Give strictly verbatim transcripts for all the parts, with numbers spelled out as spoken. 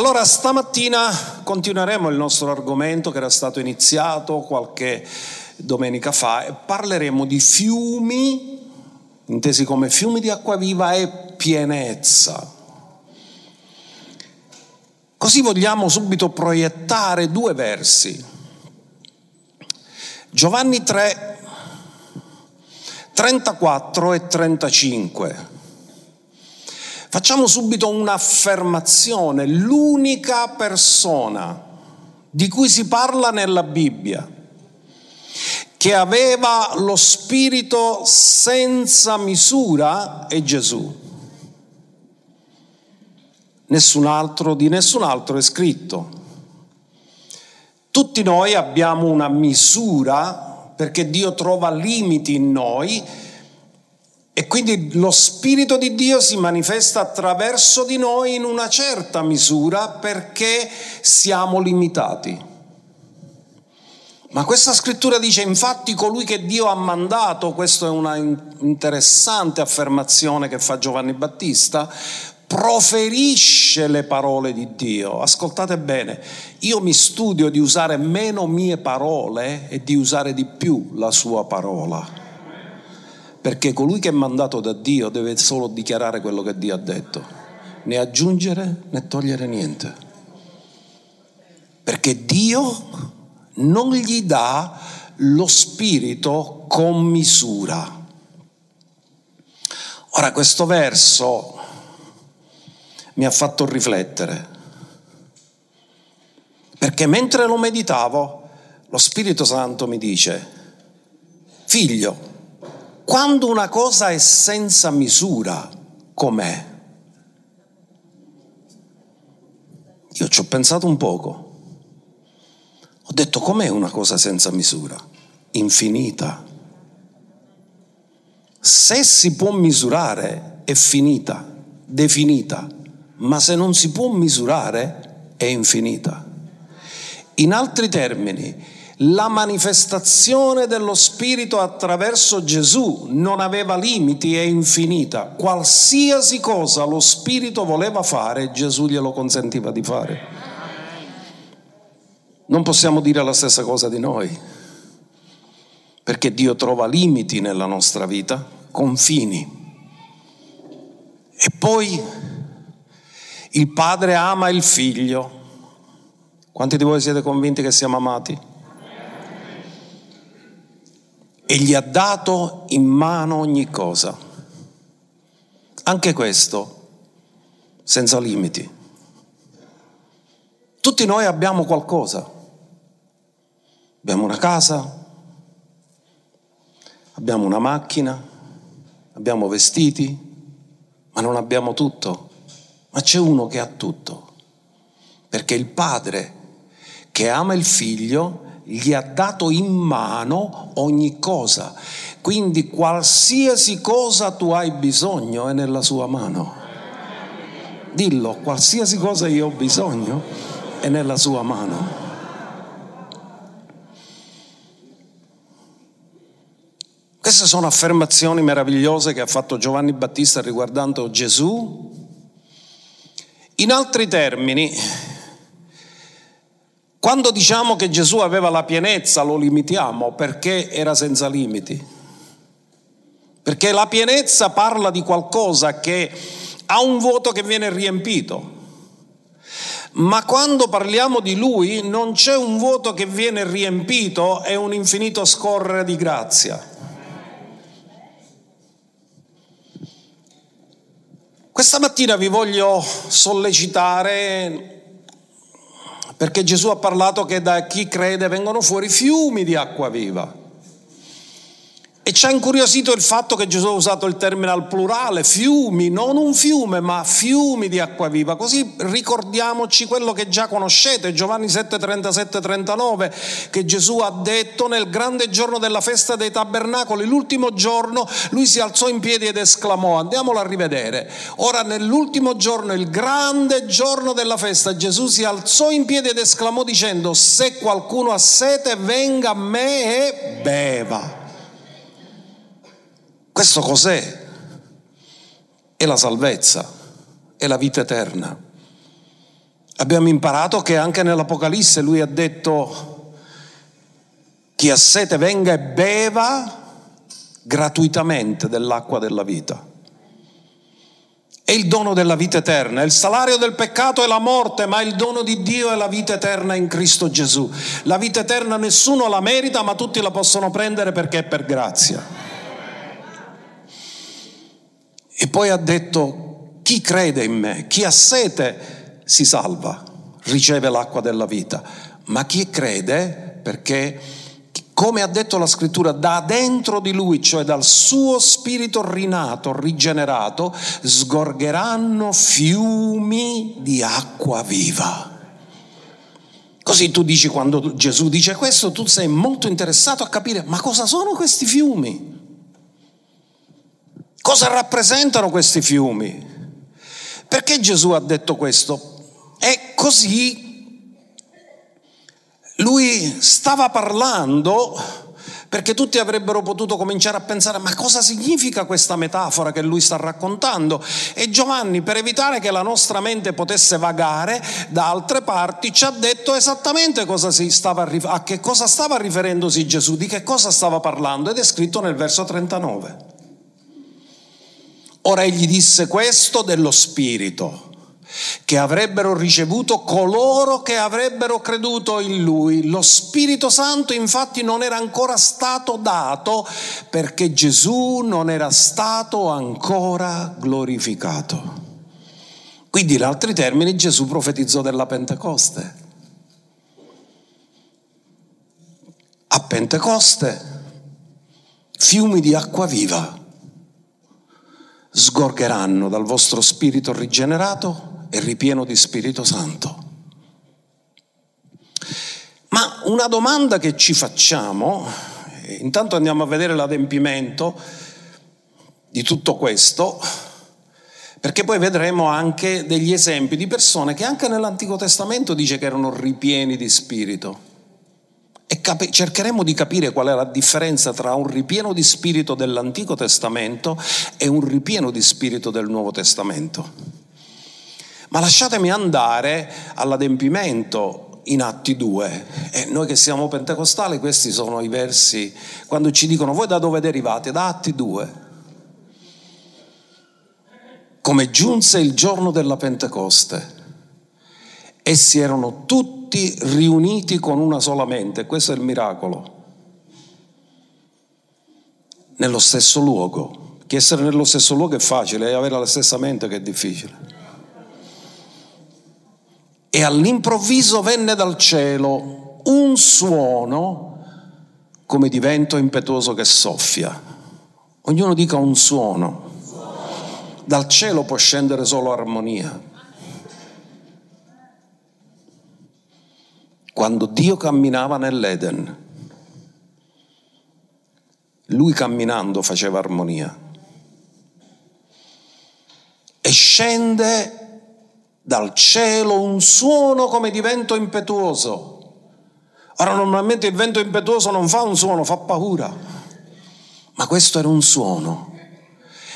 Allora stamattina continueremo il nostro argomento che era stato iniziato qualche domenica fa e parleremo di fiumi, intesi come fiumi di acqua viva e pienezza. Così vogliamo subito proiettare due versi. Giovanni tre, trentaquattro e trentacinque. Facciamo subito un'affermazione. L'unica persona di cui si parla nella Bibbia che aveva lo spirito senza misura è Gesù. Nessun altro, di nessun altro è scritto. Tutti noi abbiamo una misura perché Dio trova limiti in noi. E quindi lo Spirito di Dio si manifesta attraverso di noi in una certa misura perché siamo limitati. Ma questa scrittura dice, infatti, colui che Dio ha mandato, questa è una interessante affermazione che fa Giovanni Battista, proferisce le parole di Dio. Ascoltate bene, io mi studio di usare meno mie parole e di usare di più la sua parola. Perché colui che è mandato da Dio deve solo dichiarare quello che Dio ha detto, né aggiungere né togliere niente. Perché Dio non gli dà lo spirito con misura. Ora questo verso mi ha fatto riflettere, perché mentre lo meditavo lo Spirito Santo mi dice: figlio, quando una cosa è senza misura, com'è? Io ci ho pensato un poco. Ho detto, com'è una cosa senza misura? Infinita. Se si può misurare, è finita, definita. Ma se non si può misurare, è infinita. In altri termini, la manifestazione dello Spirito attraverso Gesù non aveva limiti, è infinita. Qualsiasi cosa lo Spirito voleva fare, Gesù glielo consentiva di fare. Non possiamo dire la stessa cosa di noi, perché Dio trova limiti nella nostra vita, confini. E poi il Padre ama il Figlio. Quanti di voi siete convinti che siamo amati? E gli ha dato in mano ogni cosa. Anche questo, senza limiti. Tutti noi abbiamo qualcosa. Abbiamo una casa, abbiamo una macchina, abbiamo vestiti, ma non abbiamo tutto. Ma c'è uno che ha tutto. Perché il Padre che ama il Figlio gli ha dato in mano ogni cosa. Quindi qualsiasi cosa tu hai bisogno è nella sua mano. Dillo, qualsiasi cosa io ho bisogno è nella sua mano. Queste sono affermazioni meravigliose che ha fatto Giovanni Battista riguardando Gesù. In altri termini, quando diciamo che Gesù aveva la pienezza, lo limitiamo perché era senza limiti. Perché la pienezza parla di qualcosa che ha un vuoto che viene riempito. Ma quando parliamo di Lui non c'è un vuoto che viene riempito, è un infinito scorrere di grazia. Questa mattina vi voglio sollecitare, perché Gesù ha parlato che da chi crede vengono fuori fiumi di acqua viva. E ci ha incuriosito il fatto che Gesù ha usato il termine al plurale, fiumi, non un fiume, ma fiumi di acqua viva. Così ricordiamoci quello che già conoscete, Giovanni sette, trentasette, trentanove, che Gesù ha detto nel grande giorno della festa dei tabernacoli, l'ultimo giorno, lui si alzò in piedi ed esclamò, andiamolo a rivedere. Ora nell'ultimo giorno, il grande giorno della festa, Gesù si alzò in piedi ed esclamò dicendo, se qualcuno ha sete venga a me e beva. Questo cos'è? È la salvezza, è la vita eterna. Abbiamo imparato che anche nell'Apocalisse lui ha detto: chi ha sete venga e beva gratuitamente dell'acqua della vita. È il dono della vita eterna. Il salario del peccato è la morte, ma il dono di Dio è la vita eterna in Cristo Gesù. La vita eterna nessuno la merita, ma tutti la possono prendere perché è per grazia. E poi ha detto: chi crede in me, chi ha sete si salva, riceve l'acqua della vita, ma chi crede, perché come ha detto la scrittura, da dentro di lui, cioè dal suo spirito rinato, rigenerato, sgorgeranno fiumi di acqua viva. Così tu dici, quando Gesù dice questo, tu sei molto interessato a capire, ma cosa sono questi fiumi? Cosa rappresentano questi fiumi? Perché Gesù ha detto questo? È così. Lui stava parlando perché tutti avrebbero potuto cominciare a pensare: ma cosa significa questa metafora che lui sta raccontando? E Giovanni, per evitare che la nostra mente potesse vagare da altre parti, ci ha detto esattamente cosa si stava, a che cosa stava riferendosi Gesù, di che cosa stava parlando, ed è scritto nel verso trentanove. Ora egli disse questo dello Spirito che avrebbero ricevuto coloro che avrebbero creduto in lui. Lo Spirito Santo infatti non era ancora stato dato perché Gesù non era stato ancora glorificato. Quindi, in altri termini, Gesù profetizzò della Pentecoste. A Pentecoste fiumi di acqua viva sgorgeranno dal vostro spirito rigenerato e ripieno di Spirito Santo. Ma una domanda che ci facciamo, intanto andiamo a vedere l'adempimento di tutto questo, perché poi vedremo anche degli esempi di persone che anche nell'Antico Testamento dice che erano ripieni di Spirito, e cap- cercheremo di capire qual è la differenza tra un ripieno di Spirito dell'Antico Testamento e un ripieno di Spirito del Nuovo Testamento. Ma lasciatemi andare all'adempimento in Atti due. E noi che siamo pentecostali, questi sono i versi, quando ci dicono: voi da dove derivate? Da Atti due. Come giunse il giorno della Pentecoste, essi erano tutti riuniti con una sola mente. Questo è il miracolo. Nello stesso luogo. Che essere nello stesso luogo è facile, è avere la stessa mente che è difficile. E all'improvviso venne dal cielo un suono come di vento impetuoso che soffia. Ognuno dica un suono. Dal cielo può scendere solo armonia. Quando Dio camminava nell'Eden, lui camminando faceva armonia. E scende dal cielo un suono come di vento impetuoso. Ora, normalmente il vento impetuoso non fa un suono, fa paura, ma questo era un suono.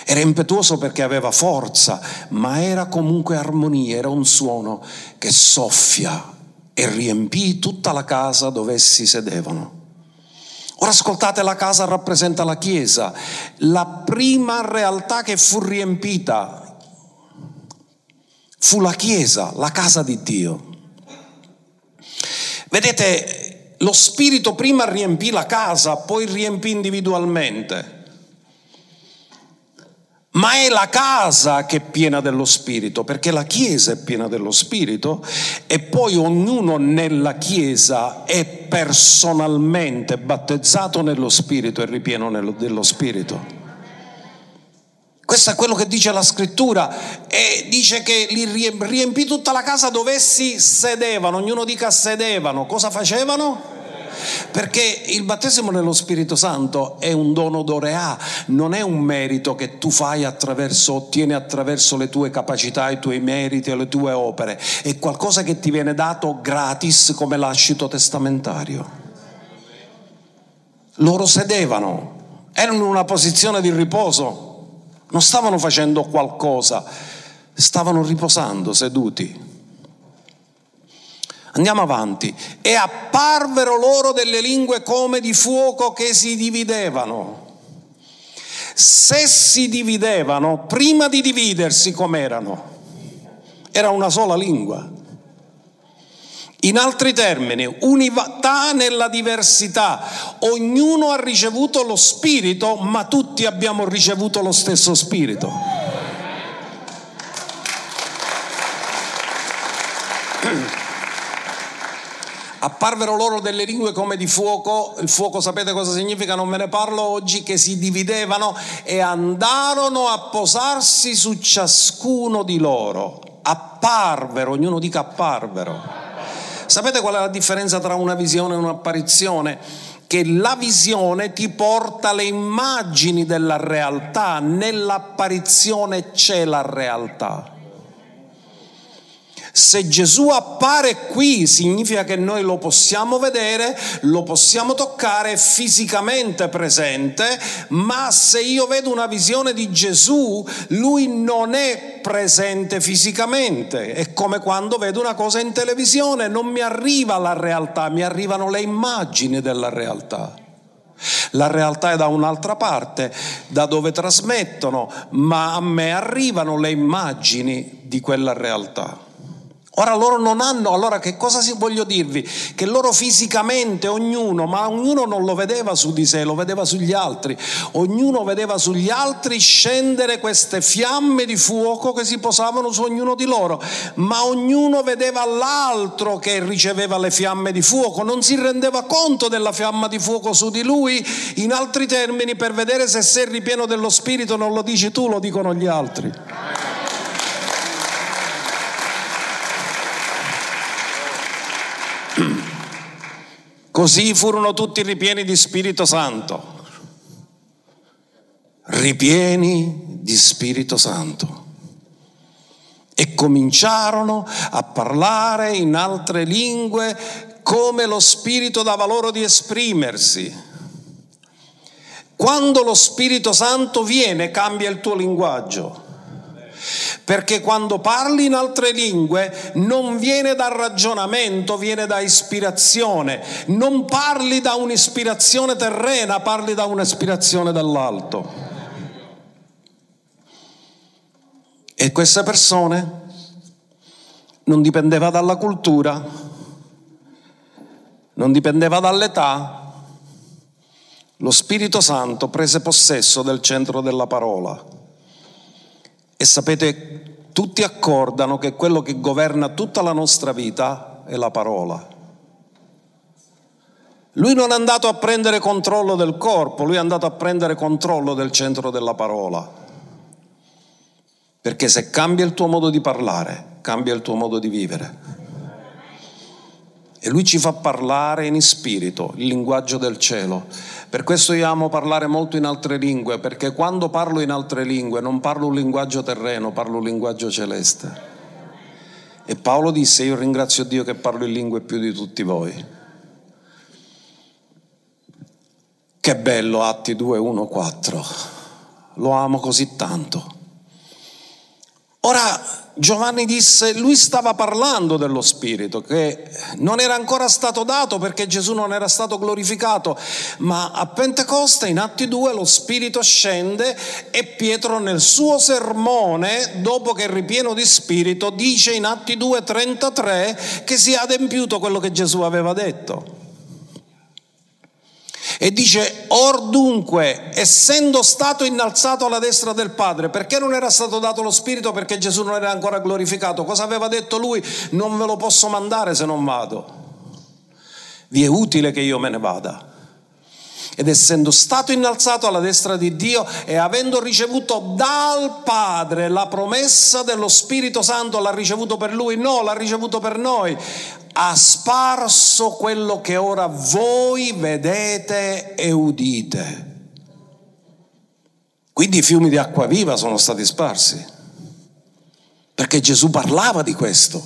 Era impetuoso perché aveva forza, ma era comunque armonia, era un suono che soffia, e riempì tutta la casa dove essi sedevano. Ora ascoltate, la casa rappresenta la Chiesa, la prima realtà che fu riempita fu la Chiesa, la casa di Dio. Vedete, lo Spirito prima riempì la casa, poi riempì individualmente. Ma è la casa che è piena dello Spirito, perché la Chiesa è piena dello Spirito, e poi ognuno nella Chiesa è personalmente battezzato nello Spirito e ripieno dello Spirito. Questo è quello che dice la scrittura, e dice che li riempì tutta la casa dove essi sedevano. Ognuno dica sedevano. Cosa facevano? Perché il battesimo nello Spirito Santo è un dono d'orea, non è un merito che tu fai attraverso, ottieni attraverso le tue capacità, i tuoi meriti e le tue opere. È qualcosa che ti viene dato gratis come lascito testamentario. Loro sedevano, erano in una posizione di riposo. Non stavano facendo qualcosa, stavano riposando, seduti. Andiamo avanti. E apparvero loro delle lingue come di fuoco che si dividevano. Se si dividevano, prima di dividersi com'erano? Era una sola lingua. In altri termini, unità nella diversità. Ognuno ha ricevuto lo Spirito, ma tutti abbiamo ricevuto lo stesso Spirito. Apparvero loro delle lingue come di fuoco, il fuoco sapete cosa significa, non me ne parlo oggi, che si dividevano e andarono a posarsi su ciascuno di loro. Apparvero, ognuno dica apparvero. Sapete qual è la differenza tra una visione e un'apparizione? Che la visione ti porta le immagini della realtà, nell'apparizione c'è la realtà. Se Gesù appare qui significa che noi lo possiamo vedere, lo possiamo toccare, fisicamente presente, ma se io vedo una visione di Gesù, lui non è presente fisicamente. È come quando vedo una cosa in televisione, non mi arriva la realtà, mi arrivano le immagini della realtà. La realtà è da un'altra parte, da dove trasmettono, ma a me arrivano le immagini di quella realtà. Ora loro non hanno, allora che cosa si voglio dirvi? Che loro fisicamente ognuno, ma ognuno non lo vedeva su di sé, lo vedeva sugli altri. Ognuno vedeva sugli altri scendere queste fiamme di fuoco che si posavano su ognuno di loro, ma ognuno vedeva l'altro che riceveva le fiamme di fuoco, non si rendeva conto della fiamma di fuoco su di lui. In altri termini, per vedere se sei ripieno dello Spirito non lo dici tu, lo dicono gli altri. Così furono tutti ripieni di Spirito Santo, ripieni di Spirito Santo, e cominciarono a parlare in altre lingue come lo Spirito dava loro di esprimersi. Quando lo Spirito Santo viene, cambia il tuo linguaggio. Perché quando parli in altre lingue non viene da ragionamento, viene da ispirazione. Non parli da un'ispirazione terrena, parli da un'ispirazione dall'alto. E queste persone non dipendeva dalla cultura, non dipendeva dall'età. Lo Spirito Santo prese possesso del centro della parola. E sapete, tutti accordano che quello che governa tutta la nostra vita è la parola. Lui non è andato a prendere controllo del corpo, lui è andato a prendere controllo del centro della parola. Perché se cambia il tuo modo di parlare, cambia il tuo modo di vivere. E lui ci fa parlare in spirito, il linguaggio del cielo. Per questo io amo parlare molto in altre lingue, perché quando parlo in altre lingue non parlo un linguaggio terreno, parlo un linguaggio celeste. E Paolo disse: io ringrazio Dio che parlo in lingue più di tutti voi. Che bello Atti due, uno, quattro. Lo amo così tanto. Ora Giovanni disse, lui stava parlando dello Spirito che non era ancora stato dato perché Gesù non era stato glorificato, ma a Pentecoste in Atti due lo Spirito scende e Pietro nel suo sermone, dopo che è ripieno di Spirito, dice in Atti due, trentatré che si è adempiuto quello che Gesù aveva detto. E dice: or dunque, essendo stato innalzato alla destra del Padre, perché non era stato dato lo Spirito? Perché Gesù non era ancora glorificato. Cosa aveva detto lui? Non ve lo posso mandare se non vado. Vi è utile che io me ne vada. Ed essendo stato innalzato alla destra di Dio e avendo ricevuto dal Padre la promessa dello Spirito Santo, l'ha ricevuto per lui? No, l'ha ricevuto per noi. Ha sparso quello che ora voi vedete e udite. Quindi i fiumi di acqua viva sono stati sparsi, perché Gesù parlava di questo.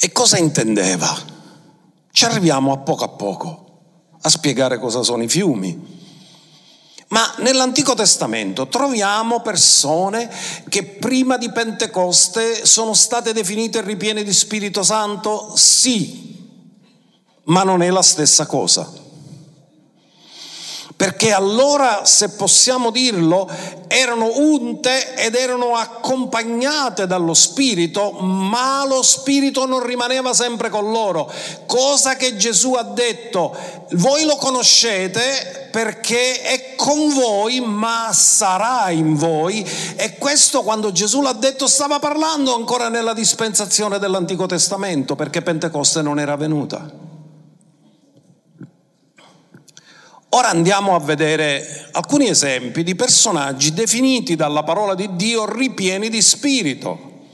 E cosa intendeva? Ci arriviamo a poco a poco a spiegare cosa sono i fiumi. Ma nell'Antico Testamento troviamo persone che prima di Pentecoste sono state definite ripiene di Spirito Santo? Sì, ma non è la stessa cosa. Perché allora, se possiamo dirlo, erano unte ed erano accompagnate dallo Spirito, ma lo Spirito non rimaneva sempre con loro. Cosa che Gesù ha detto: voi lo conoscete perché è con voi, ma sarà in voi. E questo, quando Gesù l'ha detto, stava parlando ancora nella dispensazione dell'Antico Testamento, perché Pentecoste non era venuta. Ora andiamo a vedere alcuni esempi di personaggi definiti dalla parola di Dio ripieni di spirito,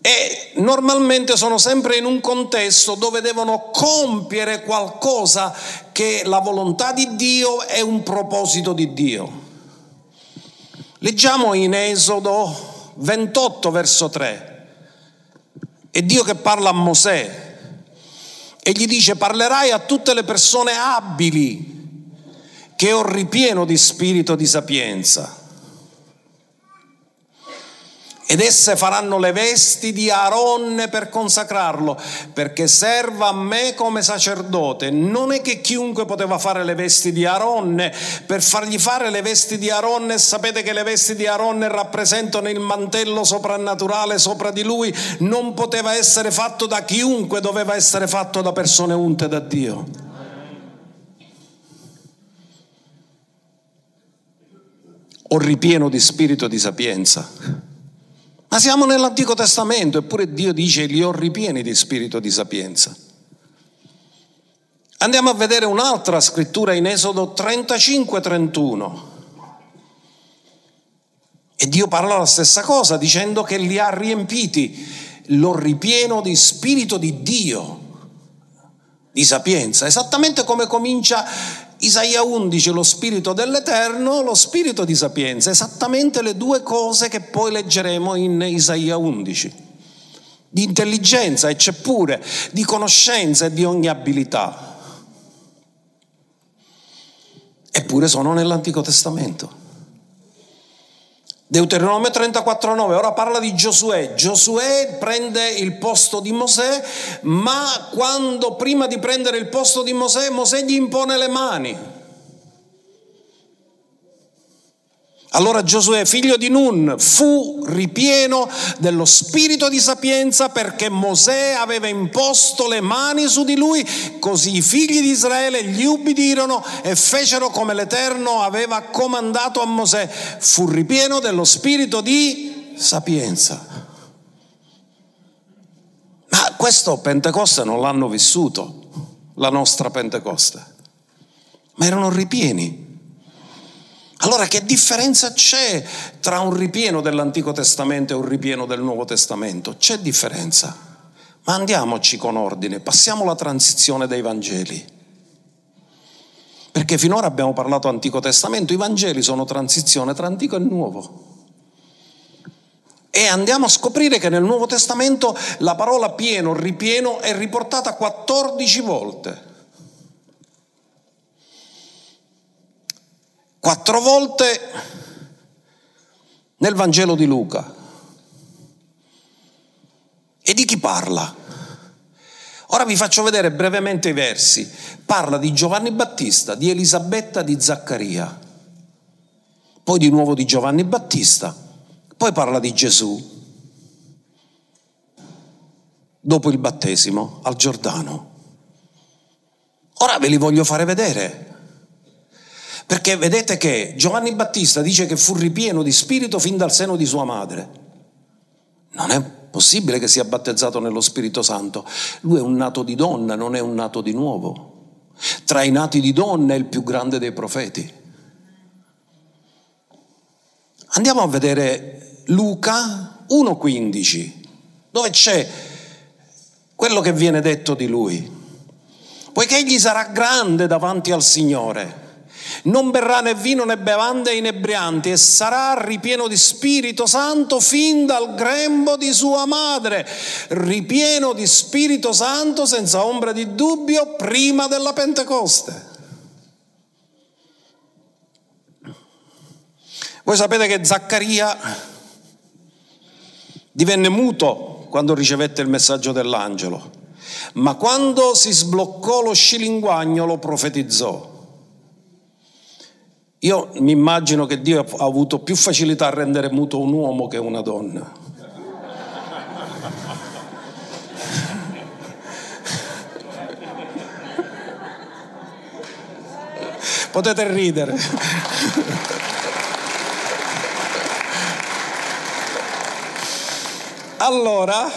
e normalmente sono sempre in un contesto dove devono compiere qualcosa che la volontà di Dio è un proposito di Dio. Leggiamo in Esodo ventotto verso tre, è Dio che parla a Mosè e gli dice: parlerai a tutte le persone abili che ho ripieno di spirito di sapienza, ed esse faranno le vesti di Aronne per consacrarlo, perché serva a me come sacerdote. Non è che chiunque poteva fare le vesti di Aronne. Per fargli fare le vesti di Aronne, sapete che le vesti di Aronne rappresentano il mantello soprannaturale sopra di lui, non poteva essere fatto da chiunque, doveva essere fatto da persone unte da Dio. O ripieno di spirito di sapienza. Ma siamo nell'Antico Testamento, eppure Dio dice: li ho ripieni di spirito di sapienza. Andiamo a vedere un'altra scrittura in Esodo trentacinque trentuno. E Dio parla la stessa cosa dicendo che li ha riempiti, l'ho ripieno di spirito di Dio, di sapienza. Esattamente come comincia Isaia undici, lo spirito dell'Eterno, lo spirito di sapienza, esattamente le due cose che poi leggeremo in Isaia undici, di intelligenza e c'è pure di conoscenza e di ogni abilità, eppure sono nell'Antico Testamento. Deuteronomio trentaquattro nove, ora parla di Giosuè. Giosuè prende il posto di Mosè, ma quando prima di prendere il posto di Mosè, Mosè gli impone le mani. Allora Giosuè, figlio di Nun, fu ripieno dello spirito di sapienza perché Mosè aveva imposto le mani su di lui. Così i figli di Israele gli ubbidirono e fecero come l'Eterno aveva comandato a Mosè. Fu ripieno dello spirito di sapienza. Ma questo Pentecoste non l'hanno vissuto, la nostra Pentecoste, ma erano ripieni. Allora che differenza c'è tra un ripieno dell'Antico Testamento e un ripieno del Nuovo Testamento? C'è differenza. Ma andiamoci con ordine, passiamo alla transizione dei Vangeli. Perché finora abbiamo parlato Antico Testamento, i Vangeli sono transizione tra Antico e Nuovo. E andiamo a scoprire che nel Nuovo Testamento la parola pieno, ripieno è riportata quattordici volte. Quattro volte nel Vangelo di Luca. E di chi parla? Ora vi faccio vedere brevemente i versi. Parla di Giovanni Battista, di Elisabetta, di Zaccaria. Poi di nuovo di Giovanni Battista. Poi parla di Gesù. Dopo il battesimo al Giordano. Ora ve li voglio fare vedere. Perché vedete che Giovanni Battista dice che fu ripieno di spirito fin dal seno di sua madre. Non è possibile che sia battezzato nello Spirito Santo. Lui è un nato di donna, non è un nato di nuovo. Tra i nati di donna è il più grande dei profeti. Andiamo a vedere Luca uno quindici, dove c'è quello che viene detto di lui. Poiché egli sarà grande davanti al Signore, non berrà né vino né bevande inebrianti e sarà ripieno di Spirito Santo fin dal grembo di sua madre. Ripieno di Spirito Santo senza ombra di dubbio prima della Pentecoste. Voi sapete che Zaccaria divenne muto quando ricevette il messaggio dell'angelo, ma quando si sbloccò lo scilinguagnolo lo profetizzò. Io mi immagino che Dio ha avuto più facilità a rendere muto un uomo che una donna. Potete ridere. Allora,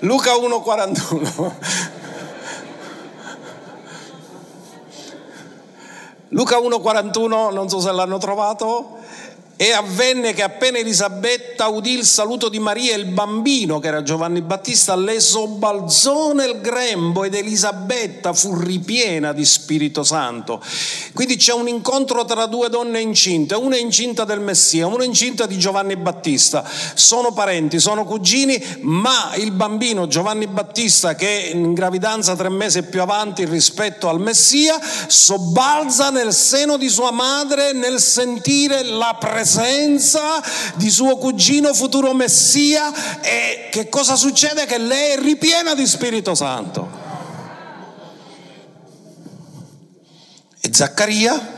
Luca uno quarantuno. Luca uno quarantuno, non so se l'hanno trovato. E avvenne che appena Elisabetta udì il saluto di Maria, il bambino, che era Giovanni Battista, le sobbalzò nel grembo ed Elisabetta fu ripiena di Spirito Santo. Quindi c'è un incontro tra due donne incinte, una è incinta del Messia, una è incinta di Giovanni Battista. Sono parenti, sono cugini, ma il bambino Giovanni Battista, che è in gravidanza tre mesi più avanti rispetto al Messia, sobbalza nel seno di sua madre nel sentire la presenza presenza di suo cugino futuro Messia. E che cosa succede? Che lei è ripiena di Spirito Santo. E Zaccaria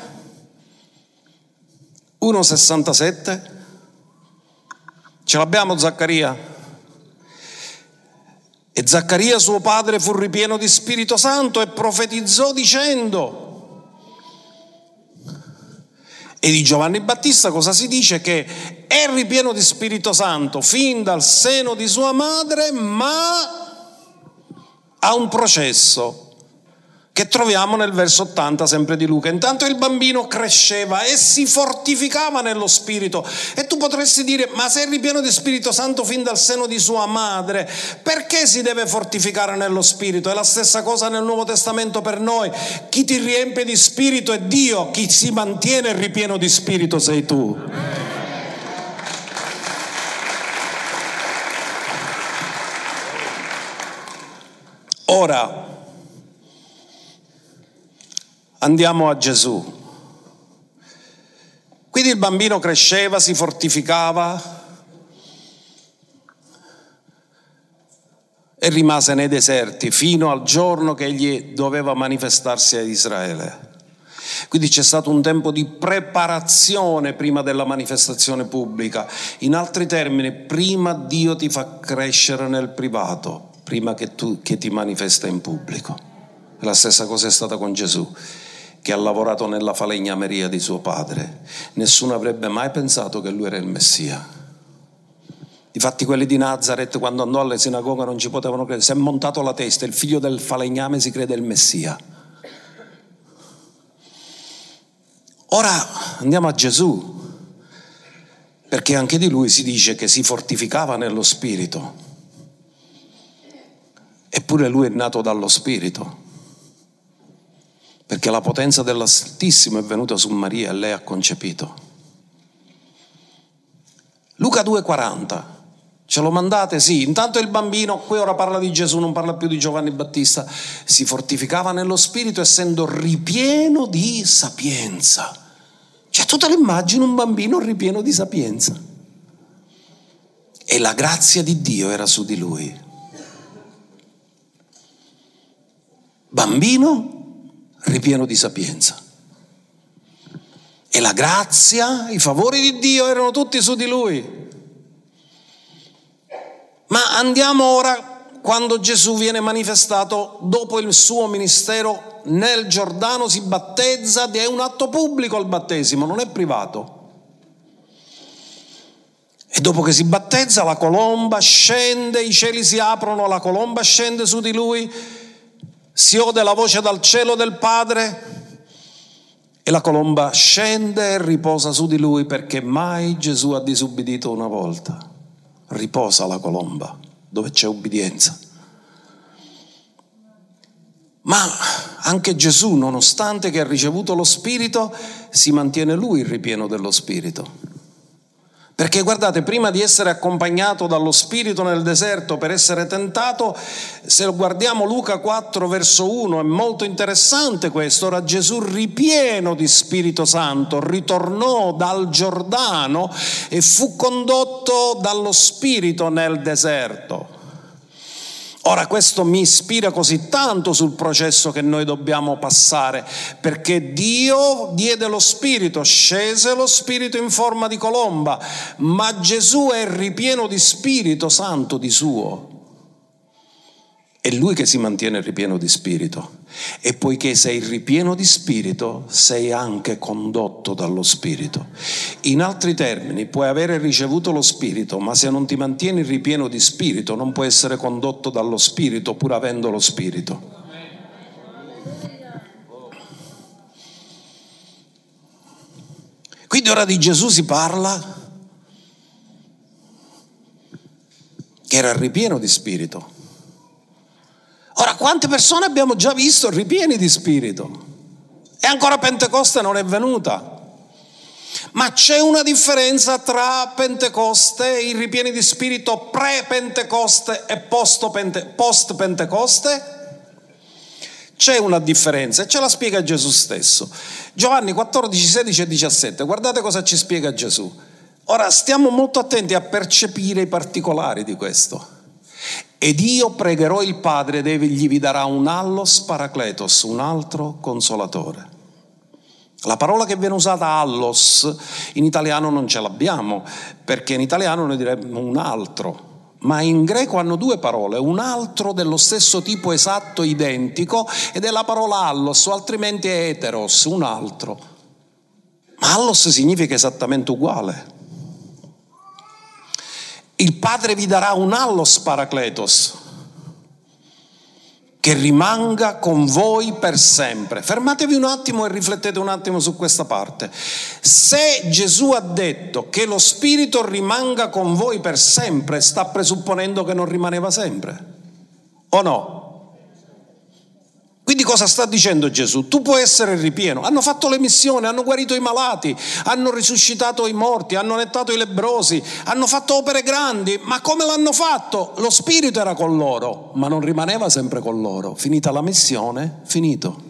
uno sessantasette, ce l'abbiamo Zaccaria? E Zaccaria suo padre fu ripieno di Spirito Santo e profetizzò dicendo. E di Giovanni Battista cosa si dice? Che è ripieno di Spirito Santo fin dal seno di sua madre, ma ha un processo che troviamo nel verso ottanta sempre di Luca. Intanto il bambino cresceva e si fortificava nello Spirito. E tu potresti dire, ma se è ripieno di Spirito Santo fin dal seno di sua madre, perché si deve fortificare nello Spirito? È la stessa cosa nel Nuovo Testamento per noi. Chi ti riempie di Spirito è Dio, chi si mantiene ripieno di Spirito sei tu. Ora, andiamo a Gesù. Quindi il bambino cresceva, si fortificava e rimase nei deserti fino al giorno che egli doveva manifestarsi ad Israele. Quindi c'è stato un tempo di preparazione prima della manifestazione pubblica. In altri termini, prima Dio ti fa crescere nel privato, prima che tu che ti manifesta in pubblico. La stessa cosa è stata con Gesù, che ha lavorato nella falegnameria di suo padre. Nessuno avrebbe mai pensato che lui era il Messia. Difatti quelli di Nazaret, quando andò alle sinagoghe, non ci potevano credere. Si è montato la testa, il figlio del falegname si crede il Messia. Ora andiamo a Gesù, perché anche di lui si dice che si fortificava nello Spirito. Eppure lui è nato dallo Spirito, perché la potenza dell'Altissimo è venuta su Maria e lei ha concepito. Luca due quaranta, ce lo mandate? Sì, intanto il bambino, qui ora parla di Gesù, non parla più di Giovanni Battista, si fortificava nello Spirito essendo ripieno di sapienza. Cioè tu te l'immagini un bambino ripieno di sapienza? E la grazia di Dio era su di lui. Bambino ripieno di sapienza, e la grazia, i favori di Dio erano tutti su di lui. Ma andiamo ora quando Gesù viene manifestato dopo il suo ministero nel Giordano, si battezza ed è un atto pubblico il battesimo, non è privato. E dopo che si battezza la colomba scende, i cieli si aprono, la colomba scende su di lui. Si ode la voce dal cielo del Padre e la colomba scende e riposa su di lui, perché mai Gesù ha disubbidito una volta. Riposa la colomba dove c'è ubbidienza. Ma anche Gesù, nonostante che ha ricevuto lo Spirito, si mantiene lui ripieno dello Spirito. Perché guardate, prima di essere accompagnato dallo Spirito nel deserto per essere tentato, se guardiamo Luca quattro verso uno, è molto interessante questo. Ora Gesù, ripieno di Spirito Santo, ritornò dal Giordano e fu condotto dallo Spirito nel deserto. Ora questo mi ispira così tanto sul processo che noi dobbiamo passare, perché Dio diede lo Spirito, scese lo Spirito in forma di colomba, ma Gesù è ripieno di Spirito Santo di suo. È Lui che si mantiene ripieno di Spirito. E poiché sei ripieno di Spirito, sei anche condotto dallo Spirito. In altri termini, puoi avere ricevuto lo Spirito, ma se non ti mantieni ripieno di Spirito, non puoi essere condotto dallo Spirito, pur avendo lo Spirito. Quindi ora di Gesù si parla che era ripieno di Spirito. Ora, quante persone abbiamo già visto ripieni di Spirito? E ancora Pentecoste non è venuta. Ma c'è una differenza tra Pentecoste, i ripieni di Spirito pre-Pentecoste e post-Pentecoste? C'è una differenza e ce la spiega Gesù stesso. Giovanni quattordici, sedici e diciassette, guardate cosa ci spiega Gesù. Ora, stiamo molto attenti a percepire i particolari di questo. Ed io pregherò il Padre ed egli vi darà un allos paracletos, un altro consolatore. La parola che viene usata allos in italiano non ce l'abbiamo, perché in italiano noi diremmo un altro, ma in greco hanno due parole, un altro dello stesso tipo esatto, identico, ed è la parola allos, o altrimenti è eteros, un altro. Ma allos significa esattamente uguale. Il Padre vi darà un allos paracletos che rimanga con voi per sempre. Fermatevi un attimo e riflettete un attimo su questa parte. Se Gesù ha detto che lo Spirito rimanga con voi per sempre, sta presupponendo che non rimaneva sempre, o no? Quindi cosa sta dicendo Gesù? Tu puoi essere ripieno. Hanno fatto le missioni, hanno guarito i malati, hanno risuscitato i morti, hanno nettato i lebbrosi, hanno fatto opere grandi. Ma come l'hanno fatto? Lo Spirito era con loro, ma non rimaneva sempre con loro. Finita la missione, finito.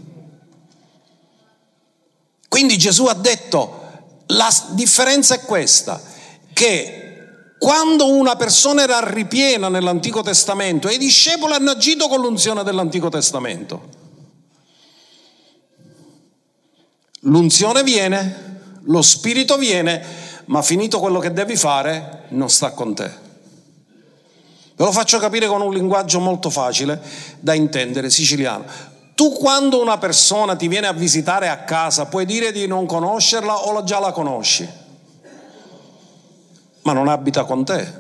Quindi Gesù ha detto, la differenza è questa, che quando una persona era ripiena nell'Antico Testamento, e i discepoli hanno agito con l'unzione dell'Antico Testamento. L'unzione viene, lo Spirito viene, ma finito quello che devi fare, non sta con te. Ve lo faccio capire con un linguaggio molto facile da intendere, siciliano. Tu quando una persona ti viene a visitare a casa, puoi dire di non conoscerla o già la conosci, ma non abita con te.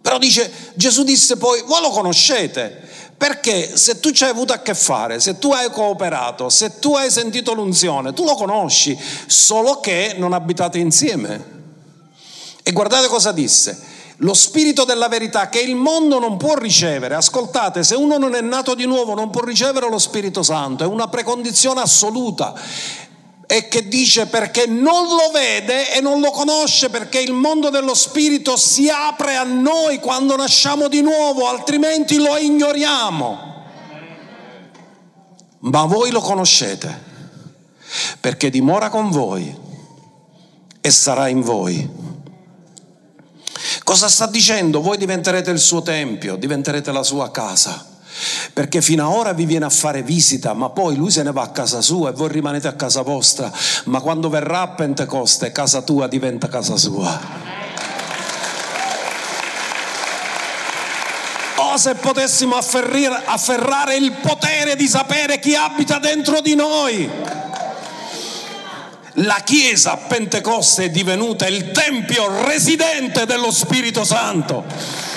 Però dice, Gesù disse poi, voi lo conoscete. Perché se tu ci hai avuto a che fare, se tu hai cooperato, se tu hai sentito l'unzione, tu lo conosci, solo che non abitate insieme. E guardate cosa disse, lo Spirito della verità che il mondo non può ricevere. Ascoltate, se uno non è nato di nuovo non può ricevere lo Spirito Santo, è una precondizione assoluta. E che dice perché non lo vede e non lo conosce, perché il mondo dello Spirito si apre a noi quando nasciamo di nuovo, altrimenti lo ignoriamo. Ma voi lo conoscete, perché dimora con voi e sarà in voi. Cosa sta dicendo? Voi diventerete il suo tempio, diventerete la sua casa. Perché fino a ora vi viene a fare visita, ma poi lui se ne va a casa sua e voi rimanete a casa vostra, ma quando verrà a Pentecoste casa tua diventa casa sua. Oh, se potessimo afferrir, afferrare il potere di sapere chi abita dentro di noi. La Chiesa a Pentecoste è divenuta il tempio residente dello Spirito Santo.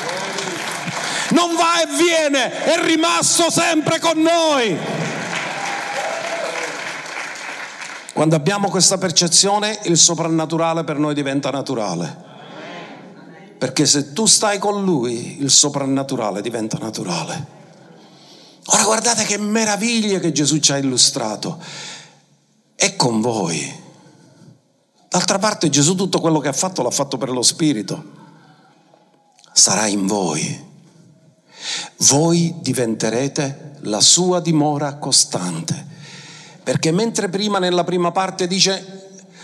Non va e viene, è rimasto sempre con noi. Quando abbiamo questa percezione, il soprannaturale per noi diventa naturale. Perché se tu stai con Lui, il soprannaturale diventa naturale. Ora guardate che meraviglie che Gesù ci ha illustrato. È con voi. D'altra parte Gesù tutto quello che ha fatto l'ha fatto per lo Spirito. Sarà in voi. Voi diventerete la sua dimora costante. Perché mentre prima nella prima parte dice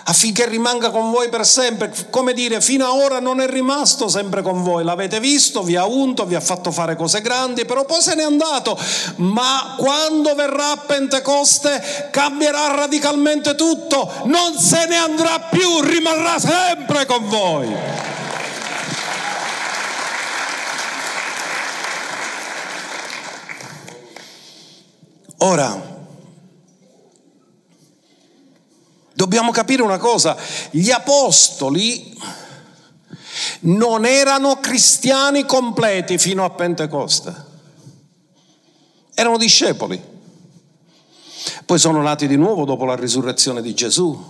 affinché rimanga con voi per sempre, come dire, fino a ora non è rimasto sempre con voi, l'avete visto, vi ha unto, vi ha fatto fare cose grandi, però poi se n'è andato, ma quando verrà a Pentecoste cambierà radicalmente tutto, non se ne andrà più, rimarrà sempre con voi. Ora dobbiamo capire una cosa, gli apostoli non erano cristiani completi fino a Pentecoste, erano discepoli, poi sono nati di nuovo dopo la risurrezione di Gesù,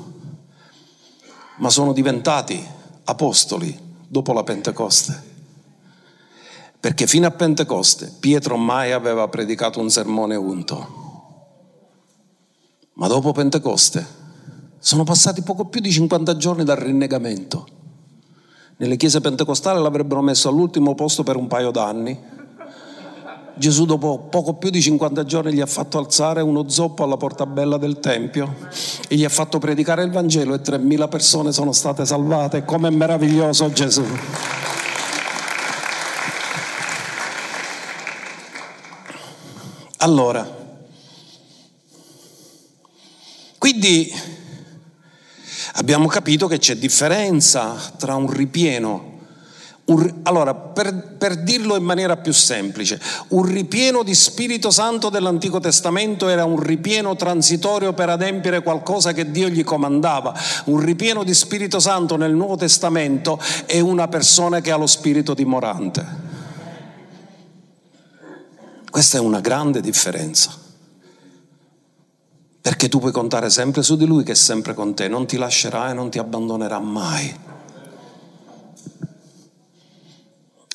ma sono diventati apostoli dopo la Pentecoste, perché fino a Pentecoste Pietro mai aveva predicato un sermone unto, ma dopo Pentecoste sono passati poco più di cinquanta giorni dal rinnegamento. Nelle chiese pentecostali l'avrebbero messo all'ultimo posto per un paio d'anni. Gesù dopo poco più di cinquanta giorni gli ha fatto alzare uno zoppo alla portabella del Tempio e gli ha fatto predicare il Vangelo e tremila persone sono state salvate. Com'è meraviglioso Gesù! Allora, quindi abbiamo capito che c'è differenza tra un ripieno. Un, allora, per, per dirlo in maniera più semplice, un ripieno di Spirito Santo dell'Antico Testamento era un ripieno transitorio per adempiere qualcosa che Dio gli comandava. Un ripieno di Spirito Santo nel Nuovo Testamento è una persona che ha lo Spirito dimorante. Questa è una grande differenza. Perché tu puoi contare sempre su di Lui che è sempre con te, non ti lascerà e non ti abbandonerà mai.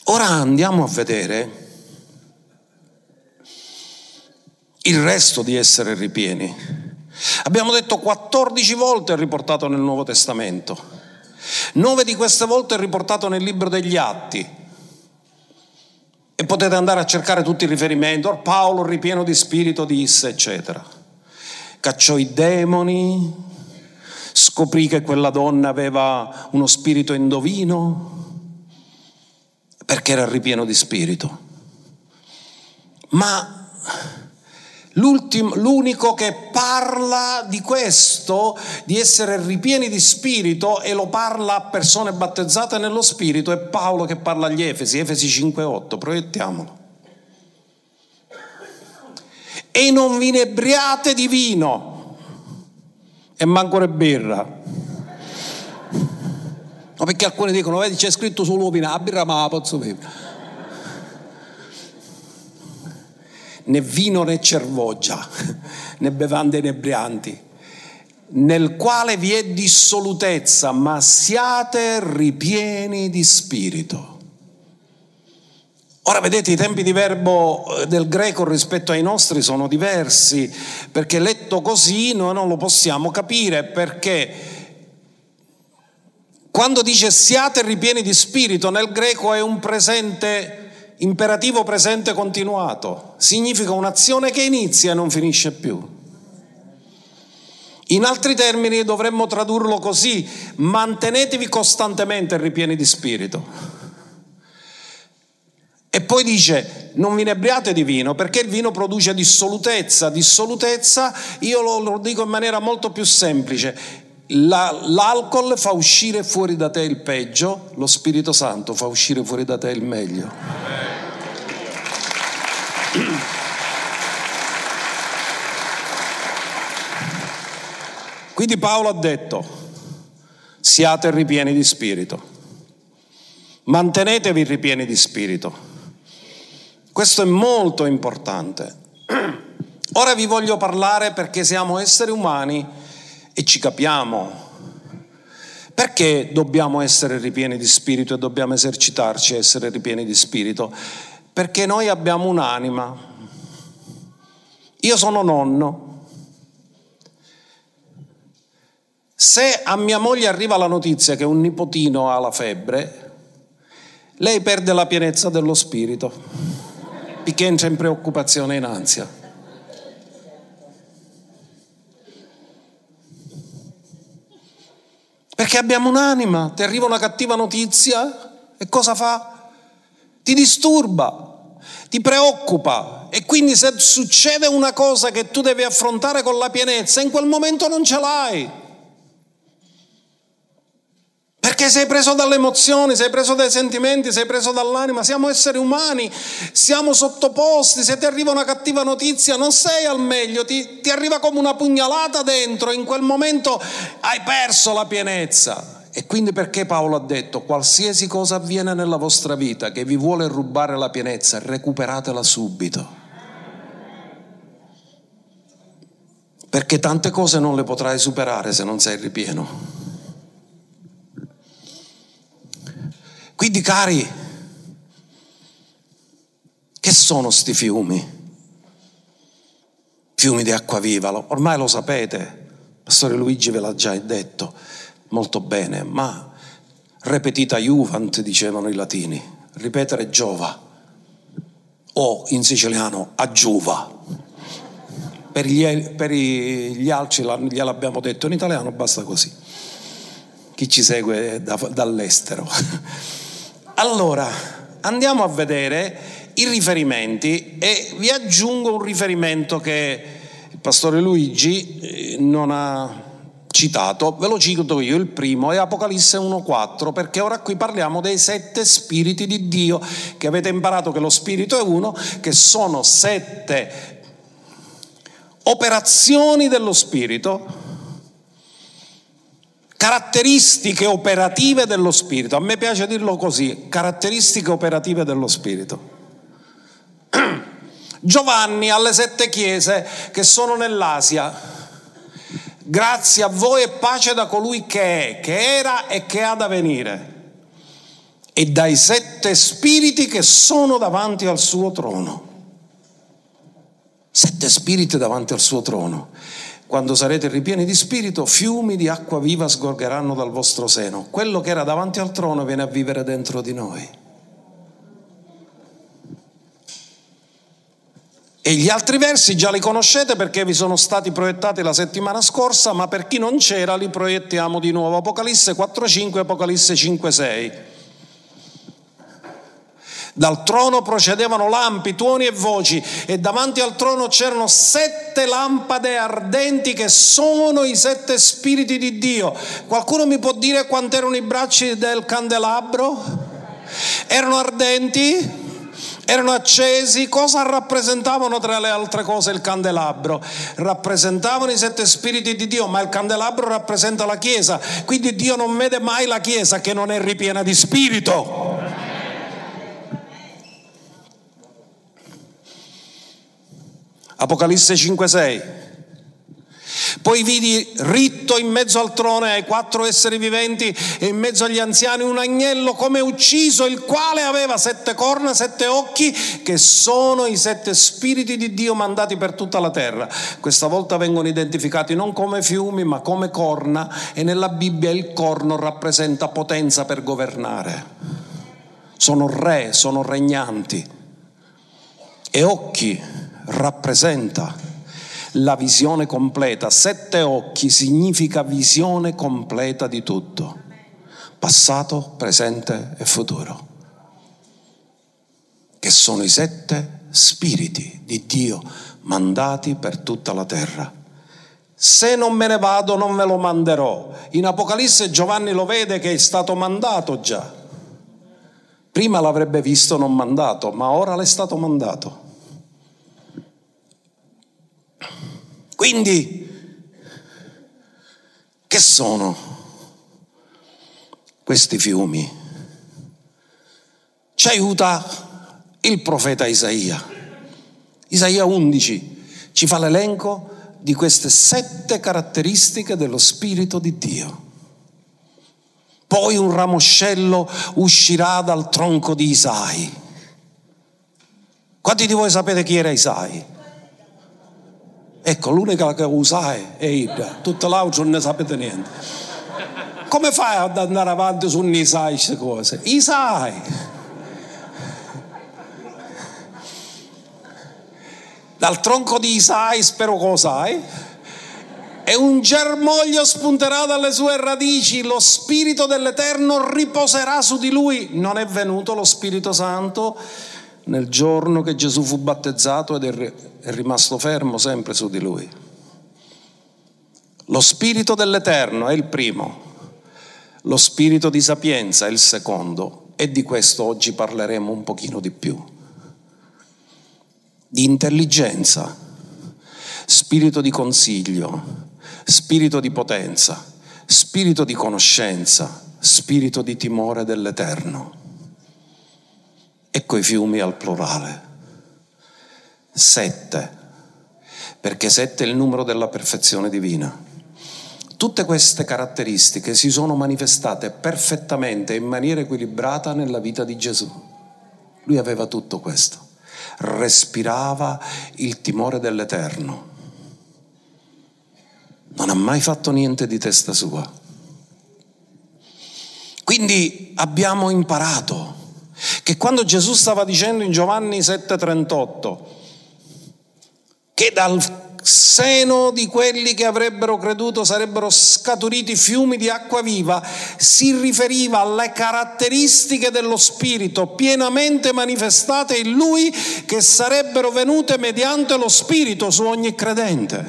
Ora andiamo a vedere il resto di essere ripieni. Abbiamo detto quattordici volte è riportato nel Nuovo Testamento, nove di queste volte è riportato nel libro degli Atti. E potete andare a cercare tutti i riferimenti, or Paolo ripieno di spirito disse, eccetera. Cacciò i demoni, scoprì che quella donna aveva uno spirito indovino, perché era ripieno di spirito. Ma l'ultimo, l'unico che parla di questo, di essere ripieni di spirito, e lo parla a persone battezzate nello spirito, è Paolo che parla agli Efesi, Efesi cinque otto, proiettiamolo. E non vi inebriate di vino e manco ne birra, no, perché alcuni dicono vedi c'è scritto solo vino, la birra ma la posso bere, né vino né cervoggia né bevande inebrianti, nel quale vi è dissolutezza, ma siate ripieni di spirito. Ora vedete, i tempi di verbo del greco rispetto ai nostri sono diversi, perché letto così noi non lo possiamo capire, perché quando dice siate ripieni di spirito, nel greco è un presente, imperativo presente continuato, significa un'azione che inizia e non finisce più. In altri termini dovremmo tradurlo così, mantenetevi costantemente ripieni di spirito. E poi dice, non vi inebriate di vino, perché il vino produce dissolutezza. Dissolutezza, io lo, lo dico in maniera molto più semplice, La, l'alcol fa uscire fuori da te il peggio, lo Spirito Santo fa uscire fuori da te il meglio. Amen. Quindi Paolo ha detto, siate ripieni di spirito, mantenetevi ripieni di spirito. Questo è molto importante. Ora vi voglio parlare, perché siamo esseri umani e ci capiamo, perché dobbiamo essere ripieni di spirito e dobbiamo esercitarci a essere ripieni di spirito, perché noi abbiamo un'anima. Io sono nonno. Se a mia moglie arriva la notizia che un nipotino ha la febbre, lei perde la pienezza dello spirito, perché entra in preoccupazione e in ansia. Perché abbiamo un'anima, ti arriva una cattiva notizia e cosa fa? Ti disturba, ti preoccupa, e quindi se succede una cosa che tu devi affrontare con la pienezza, in quel momento non ce l'hai. Perché sei preso dalle emozioni, sei preso dai sentimenti, sei preso dall'anima. Siamo esseri umani, siamo sottoposti. Se ti arriva una cattiva notizia non sei al meglio, ti, ti arriva come una pugnalata dentro. In quel momento hai perso la pienezza. E quindi perché Paolo ha detto: qualsiasi cosa avviene nella vostra vita che vi vuole rubare la pienezza, recuperatela subito. Perché tante cose non le potrai superare se non sei ripieno. Quindi, cari, che sono sti fiumi? Fiumi di acqua viva, ormai lo sapete, Pastore Luigi ve l'ha già detto molto bene, ma repetita juvent, dicevano i latini, ripetere giova, o in siciliano aggiuva. Per gli, per gli altri gliel'abbiamo detto in italiano, basta così. Chi ci segue da, dall'estero. Allora, andiamo a vedere i riferimenti e vi aggiungo un riferimento che il Pastore Luigi non ha citato, ve lo cito io, il primo è Apocalisse uno quattro, perché ora qui parliamo dei sette spiriti di Dio, che avete imparato che lo spirito è uno, che sono sette operazioni dello spirito, caratteristiche operative dello spirito. A me piace dirlo così, caratteristiche operative dello spirito. Giovanni alle sette chiese che sono nell'Asia: grazie a voi e pace da colui che è, che era e che ha da venire, e dai sette spiriti che sono davanti al suo trono. Sette spiriti davanti al suo trono. Quando sarete ripieni di spirito, fiumi di acqua viva sgorgeranno dal vostro seno. Quello che era davanti al trono viene a vivere dentro di noi. E gli altri versi già li conoscete perché vi sono stati proiettati la settimana scorsa, ma per chi non c'era li proiettiamo di nuovo. Apocalisse quattro cinque e Apocalisse cinque sei. Dal trono procedevano lampi, tuoni e voci, e davanti al trono c'erano sette lampade ardenti che sono i sette spiriti di Dio. Qualcuno mi può dire quant'erano i bracci del candelabro? Erano ardenti? Erano accesi? Cosa rappresentavano tra le altre cose il candelabro? Rappresentavano i sette spiriti di Dio, ma il candelabro rappresenta la Chiesa, quindi Dio non vede mai la Chiesa che non è ripiena di spirito. Apocalisse cinque sei. Poi vidi ritto in mezzo al trono e ai quattro esseri viventi e in mezzo agli anziani un agnello come ucciso, il quale aveva sette corna, sette occhi, che sono i sette spiriti di Dio mandati per tutta la terra. Questa volta vengono identificati non come fiumi ma come corna, e nella Bibbia il corno rappresenta potenza per governare. Sono re, sono regnanti. E occhi rappresenta la visione completa. Sette occhi significa visione completa di tutto, passato, presente e futuro, che sono i sette spiriti di Dio mandati per tutta la terra. Se non me ne vado non ve lo manderò. In Apocalisse Giovanni lo vede che è stato mandato già, prima l'avrebbe visto non mandato, ma ora l'è stato mandato. Quindi, che sono questi fiumi? Ci aiuta il profeta Isaia. Isaia undici ci fa l'elenco di queste sette caratteristiche dello Spirito di Dio. Poi un ramoscello uscirà dal tronco di Isai. Quanti di voi sapete chi era Isai? Ecco, l'unica che usai è Ida, tutto l'altro non ne sapete niente. Come fai ad andare avanti su un Isai queste cose? Isai! Dal tronco di Isai, spero che lo sai, e un germoglio spunterà dalle sue radici, lo Spirito dell'Eterno riposerà su di lui. Non è venuto lo Spirito Santo nel giorno che Gesù fu battezzato ed è rimasto fermo sempre su di lui. Lo Spirito dell'Eterno è il primo, lo Spirito di sapienza è il secondo, e di questo oggi parleremo un pochino di più. Di intelligenza, spirito di consiglio, spirito di potenza, spirito di conoscenza, spirito di timore dell'Eterno. Ecco i fiumi al plurale. Sette, perché sette è il numero della perfezione divina. Tutte queste caratteristiche si sono manifestate perfettamente in maniera equilibrata nella vita di Gesù. Lui aveva tutto questo. Respirava il timore dell'Eterno. Non ha mai fatto niente di testa sua. Quindi abbiamo imparato che quando Gesù stava dicendo in Giovanni sette trentotto che dal seno di quelli che avrebbero creduto sarebbero scaturiti fiumi di acqua viva, si riferiva alle caratteristiche dello Spirito pienamente manifestate in Lui, che sarebbero venute mediante lo Spirito su ogni credente.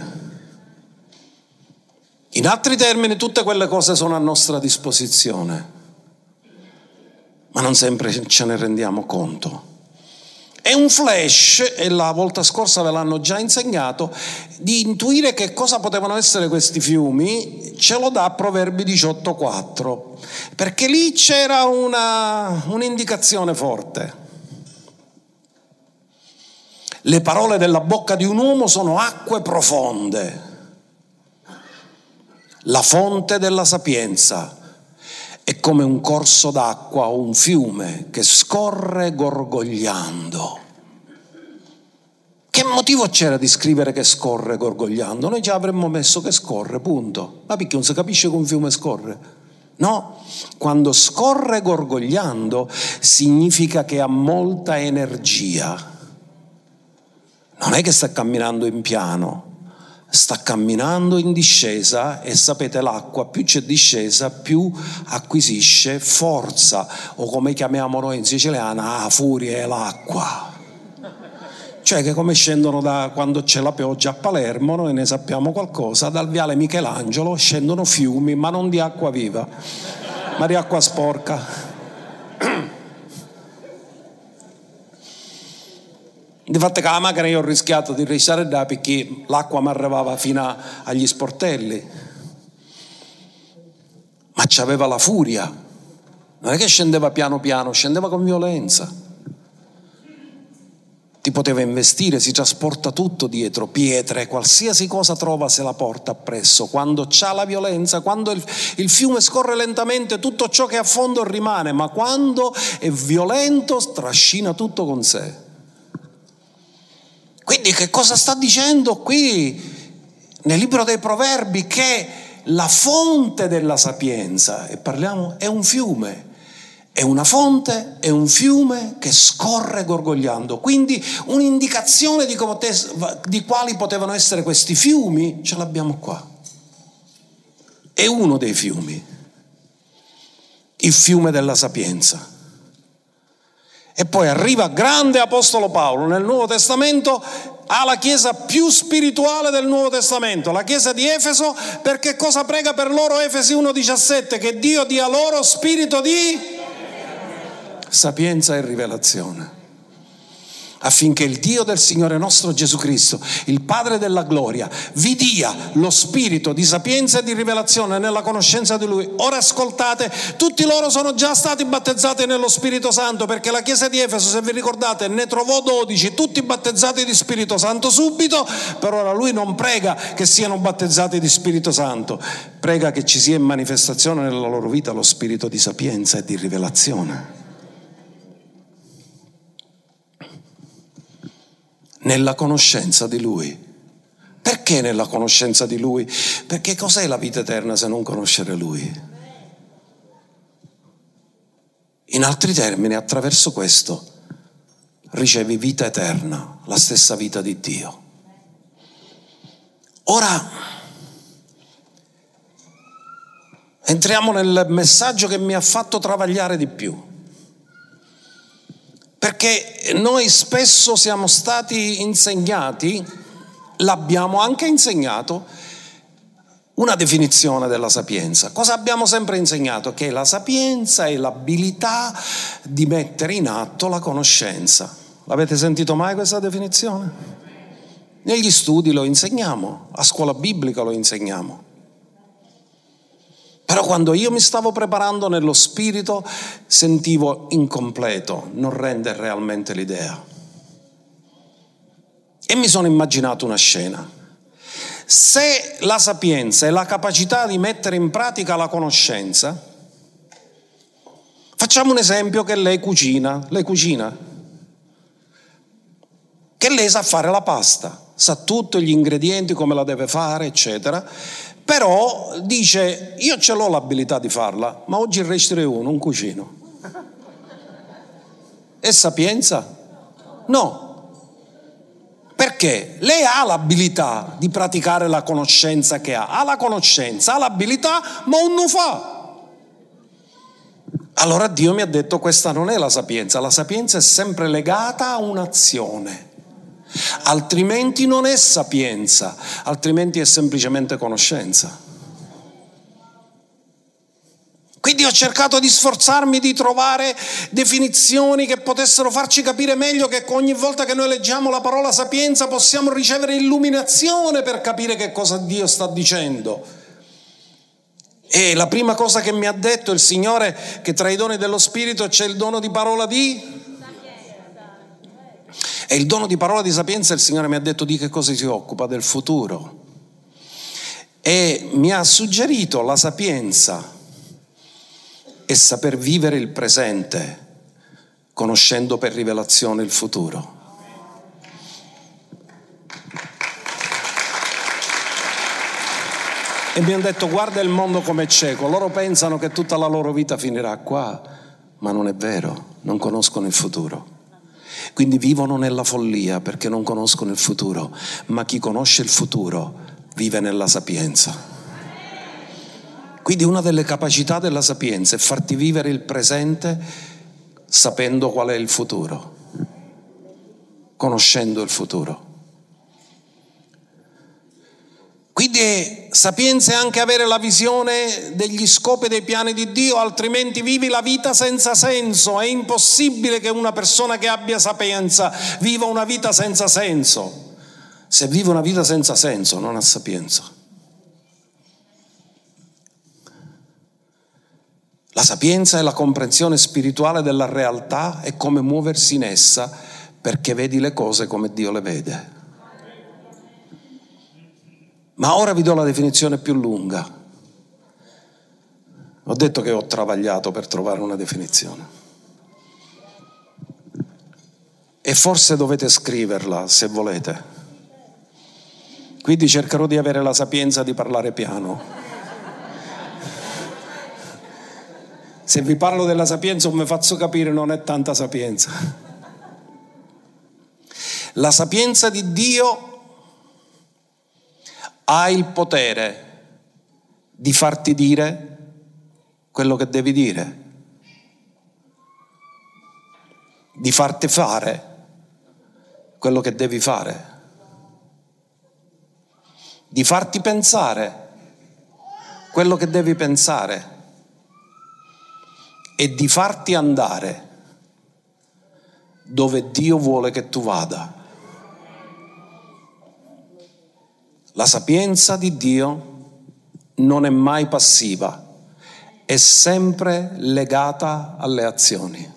In altri termini, tutte quelle cose sono a nostra disposizione, ma non sempre ce ne rendiamo conto. È un flash, e la volta scorsa ve l'hanno già insegnato, di intuire che cosa potevano essere questi fiumi. Ce lo dà Proverbi diciotto quattro, perché lì c'era una, un'indicazione forte. Le parole della bocca di un uomo sono acque profonde, la fonte della sapienza è come un corso d'acqua o un fiume che scorre gorgogliando. Che motivo c'era di scrivere che scorre gorgogliando? Noi già avremmo messo che scorre, punto. Ma perché non si capisce che un fiume scorre? No, quando scorre gorgogliando significa che ha molta energia. Non è che sta camminando in piano. Sta camminando in discesa, e sapete, l'acqua più c'è discesa più acquisisce forza, o come chiamiamo noi in siciliana, ah, furia è l'acqua. Cioè che come scendono da quando c'è la pioggia a Palermo, noi ne sappiamo qualcosa, dal viale Michelangelo scendono fiumi, ma non di acqua viva, ma di acqua sporca. Difatti con la macchina io ho rischiato di restare là perché l'acqua mi arrivava fino a, agli sportelli, ma c'aveva la furia, non è che scendeva piano piano, scendeva con violenza, ti poteva investire. Si trasporta tutto dietro, pietre, qualsiasi cosa trova se la porta appresso. Quando c'ha la violenza, quando il, il fiume scorre lentamente, tutto ciò che è a fondo rimane, ma quando è violento trascina tutto con sé. Quindi che cosa sta dicendo qui nel libro dei Proverbi? Che la fonte della sapienza, e parliamo, è un fiume, è una fonte, è un fiume che scorre gorgogliando. Quindi un'indicazione di, come te, di quali potevano essere questi fiumi ce l'abbiamo qua. È uno dei fiumi, il fiume della sapienza. E poi arriva grande apostolo Paolo nel Nuovo Testamento, ha la chiesa più spirituale del Nuovo Testamento, la chiesa di Efeso, perché cosa prega per loro Efesi uno diciassette? Che Dio dia loro spirito di sapienza e rivelazione, affinché il Dio del Signore nostro Gesù Cristo, il Padre della gloria, vi dia lo spirito di sapienza e di rivelazione nella conoscenza di Lui. Ora ascoltate, tutti loro sono già stati battezzati nello Spirito Santo, perché la chiesa di Efeso, se vi ricordate, ne trovò dodici, tutti battezzati di Spirito Santo subito. Per ora Lui non prega che siano battezzati di Spirito Santo, prega che ci sia in manifestazione nella loro vita lo spirito di sapienza e di rivelazione. Nella conoscenza di Lui, Perché nella conoscenza di Lui? Perché cos'è la vita eterna se non conoscere Lui? In altri termini, attraverso questo ricevi vita eterna, la stessa vita di Dio. Ora entriamo nel messaggio che mi ha fatto travagliare di più, perché noi spesso siamo stati insegnati, l'abbiamo anche insegnato, una definizione della sapienza. Cosa abbiamo sempre insegnato? Che la sapienza è l'abilità di mettere in atto la conoscenza. L'avete sentito mai questa definizione? Negli studi lo insegniamo, a scuola biblica lo insegniamo. Però quando io mi stavo preparando nello spirito sentivo incompleto, non rende realmente l'idea. E mi sono immaginato una scena. Se la sapienza è la capacità di mettere in pratica la conoscenza, facciamo un esempio che lei cucina, lei cucina, che lei sa fare la pasta, sa tutti gli ingredienti, come la deve fare, eccetera, però dice: io ce l'ho l'abilità di farla, ma oggi resterei uno, un cucino. È sapienza? No. Perché lei ha l'abilità di praticare la conoscenza che ha, ha la conoscenza, ha l'abilità, ma non lo fa. Allora Dio mi ha detto: questa non è la sapienza, la sapienza è sempre legata a un'azione, altrimenti non è sapienza, altrimenti è semplicemente conoscenza. Quindi ho cercato di sforzarmi di trovare definizioni che potessero farci capire meglio che ogni volta che noi leggiamo la parola sapienza possiamo ricevere illuminazione per capire che cosa Dio sta dicendo. E la prima cosa che mi ha detto il Signore, che tra i doni dello Spirito c'è il dono di parola di... E il dono di parola di sapienza, il Signore mi ha detto di che cosa si occupa? Del futuro. E mi ha suggerito la sapienza e saper vivere il presente, conoscendo per rivelazione il futuro. E mi hanno detto: guarda il mondo com'è cieco, loro pensano che tutta la loro vita finirà qua, ma non è vero, non conoscono il futuro. Quindi vivono nella follia perché non conoscono il futuro, ma chi conosce il futuro vive nella sapienza. Quindi una delle capacità della sapienza è farti vivere il presente sapendo qual è il futuro, conoscendo il futuro. Quindi sapienza è anche avere la visione degli scopi e dei piani di Dio, altrimenti vivi la vita senza senso. È impossibile che una persona che abbia sapienza viva una vita senza senso. Se vive una vita senza senso non ha sapienza. La sapienza è la comprensione spirituale della realtà e come muoversi in essa, perché vedi le cose come Dio le vede. Ma ora vi do la definizione più lunga. Ho detto che ho travagliato per trovare una definizione. E forse dovete scriverla se volete. Quindi cercherò di avere la sapienza di parlare piano. Se vi parlo della sapienza come faccio capire non è tanta sapienza. La sapienza di Dio ha il potere di farti dire quello che devi dire, di farti fare quello che devi fare, di farti pensare quello che devi pensare e di farti andare dove Dio vuole che tu vada. La sapienza di Dio non è mai passiva, è sempre legata alle azioni.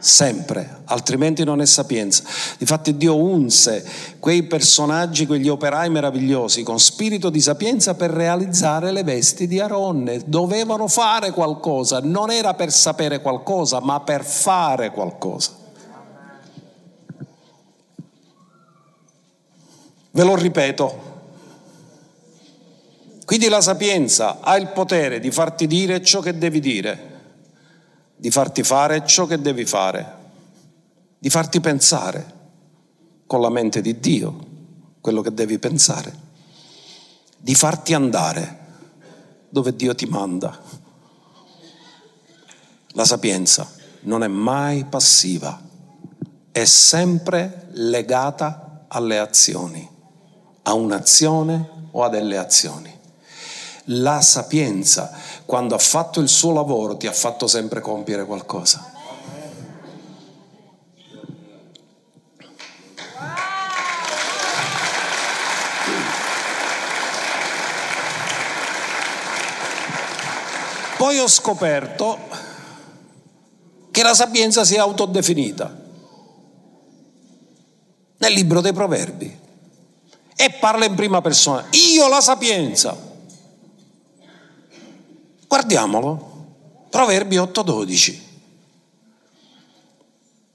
Sempre, altrimenti non è sapienza. Difatti Dio unse quei personaggi, quegli operai meravigliosi con spirito di sapienza per realizzare le vesti di Aronne. Dovevano fare qualcosa, non era per sapere qualcosa, ma per fare qualcosa. Ve lo ripeto, Quindi la sapienza ha il potere di farti dire ciò che devi dire, di farti fare ciò che devi fare, di farti pensare con la mente di Dio quello che devi pensare, di farti andare dove Dio ti manda. La sapienza non è mai passiva, è sempre legata alle azioni, a un'azione o a delle azioni. La sapienza, quando ha fatto il suo lavoro, ti ha fatto sempre compiere qualcosa. Poi ho scoperto che la sapienza si è autodefinita nel libro dei Proverbi e parla in prima persona. Io la sapienza. Guardiamolo, Proverbi otto dodici.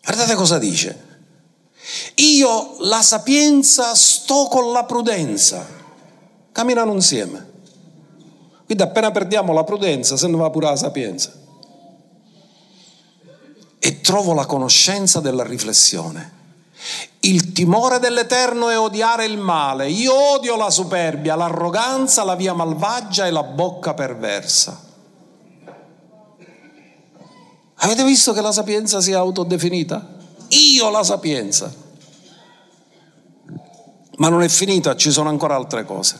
Guardate cosa dice. Io la sapienza sto con la prudenza. Camminano insieme. Quindi appena perdiamo la prudenza, se ne va pure la sapienza. E trovo la conoscenza della riflessione. Il timore dell'Eterno è odiare il male. Io odio la superbia, l'arroganza, la via malvagia e la bocca perversa. Avete visto che la sapienza si è autodefinita? Io la sapienza. Ma non è finita, ci sono ancora altre cose.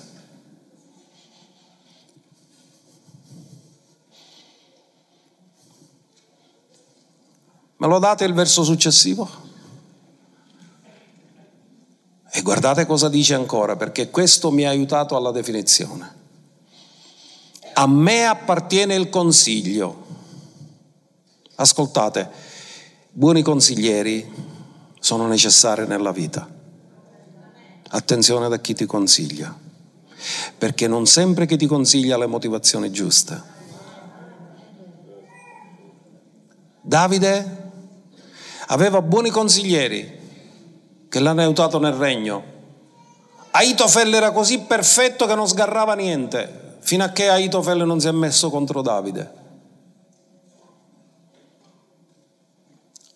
Me lo date il verso successivo? E guardate cosa dice ancora, perché questo mi ha aiutato alla definizione. A me appartiene il consiglio. Ascoltate, buoni consiglieri sono necessari nella vita. Attenzione da chi ti consiglia, perché non sempre chi ti consiglia ha le motivazioni giuste. Davide aveva buoni consiglieri che l'hanno aiutato nel regno. Aitofel era così perfetto che non sgarrava niente, fino a che Aitofel non si è messo contro Davide.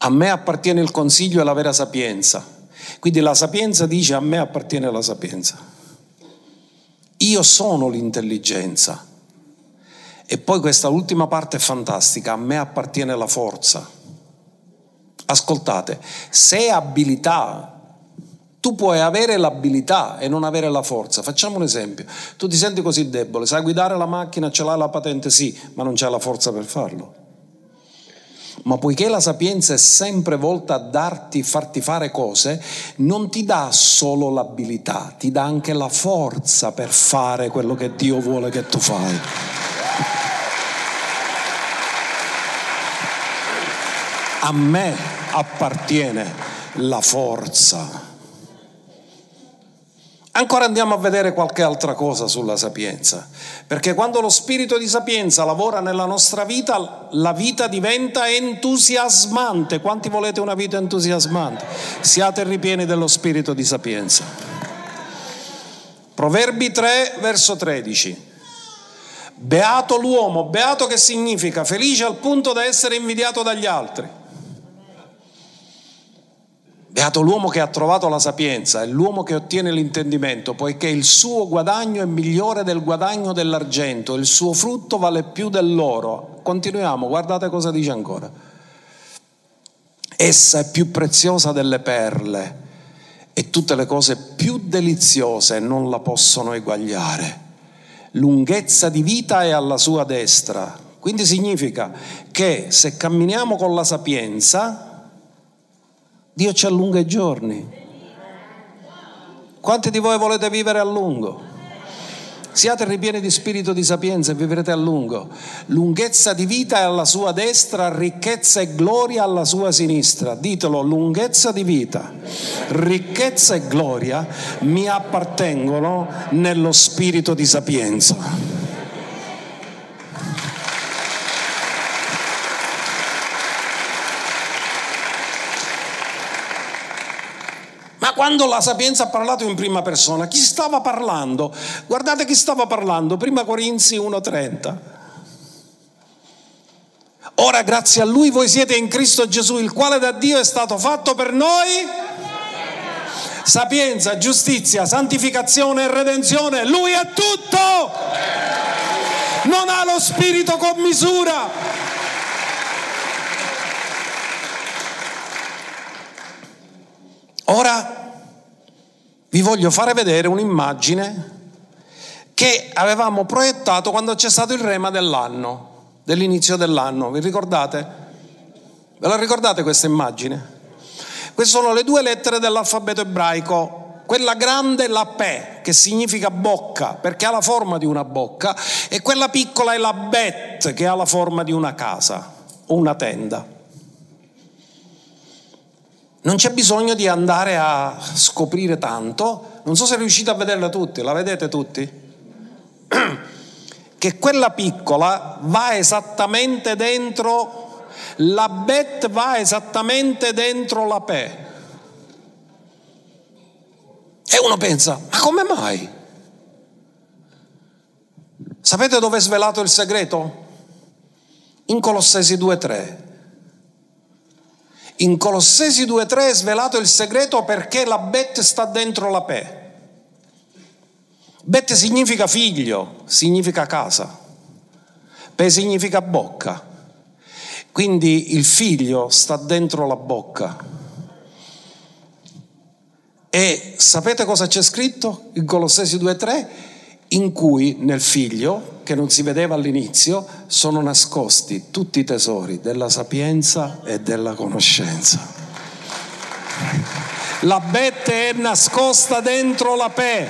A me appartiene il consiglio e la vera sapienza. Quindi la sapienza dice: a me appartiene la sapienza. Io sono l'intelligenza. E poi questa ultima parte è fantastica: a me appartiene la forza. Ascoltate, se abilità... Tu puoi avere l'abilità e non avere la forza. Facciamo un esempio. Tu ti senti così debole, sai guidare la macchina, ce l'hai la patente, sì, ma non c'hai la forza per farlo. Ma poiché la sapienza è sempre volta a darti, farti fare cose, non ti dà solo l'abilità, ti dà anche la forza per fare quello che Dio vuole che tu fai. A me appartiene la forza. Ancora andiamo a vedere qualche altra cosa sulla sapienza, perché quando lo spirito di sapienza lavora nella nostra vita, la vita diventa entusiasmante. Quanti volete una vita entusiasmante? Siate ripieni dello spirito di sapienza. Proverbi tre, verso tredici. Beato l'uomo, beato che significa felice al punto da essere invidiato dagli altri. Beato l'uomo che ha trovato la sapienza, è l'uomo che ottiene l'intendimento, poiché il suo guadagno è migliore del guadagno dell'argento, il suo frutto vale più dell'oro. Continuiamo, guardate cosa dice ancora. Essa è più preziosa delle perle e tutte le cose più deliziose non la possono eguagliare. Lunghezza di vita è alla sua destra. Quindi significa che se camminiamo con la sapienza, Dio ci allunga i giorni. Quanti di voi volete vivere a lungo? Siate ripieni di spirito di sapienza e vivrete a lungo. Lunghezza di vita è alla sua destra, ricchezza e gloria alla sua sinistra. Ditelo: lunghezza di vita, ricchezza e gloria mi appartengono nello spirito di sapienza. quando la Sapienza ha parlato in prima persona, chi stava parlando? Guardate chi stava parlando, prima Corinzi uno trenta. Ora grazie a Lui voi siete in Cristo Gesù, il quale da Dio è stato fatto per noi sapienza, giustizia, santificazione e redenzione. Lui è tutto, non ha lo spirito con misura. Ora vi voglio fare vedere un'immagine che avevamo proiettato quando c'è stato il rema dell'anno, dell'inizio dell'anno. Vi ricordate? Ve la ricordate questa immagine? Queste sono le due lettere dell'alfabeto ebraico, quella grande è la Pe, che significa bocca, perché ha la forma di una bocca, e quella piccola è la Bet, che ha la forma di una casa o una tenda. Non c'è bisogno di andare a scoprire tanto, non so se riuscite a vederla tutti, la vedete tutti? Che quella piccola va esattamente dentro... La Bet va esattamente dentro la Pe. E uno pensa, ma come mai? Sapete dove è svelato il segreto? In Colossesi due tre. In Colossesi due tre è svelato il segreto perché la Bet sta dentro la Pe. Bet significa figlio, significa casa. Pe significa bocca. Quindi il figlio sta dentro la bocca. E sapete cosa c'è scritto in Colossesi due tre? In cui nel figlio, che non si vedeva all'inizio, sono nascosti tutti i tesori della sapienza e della conoscenza. La Bet è nascosta dentro la Pe.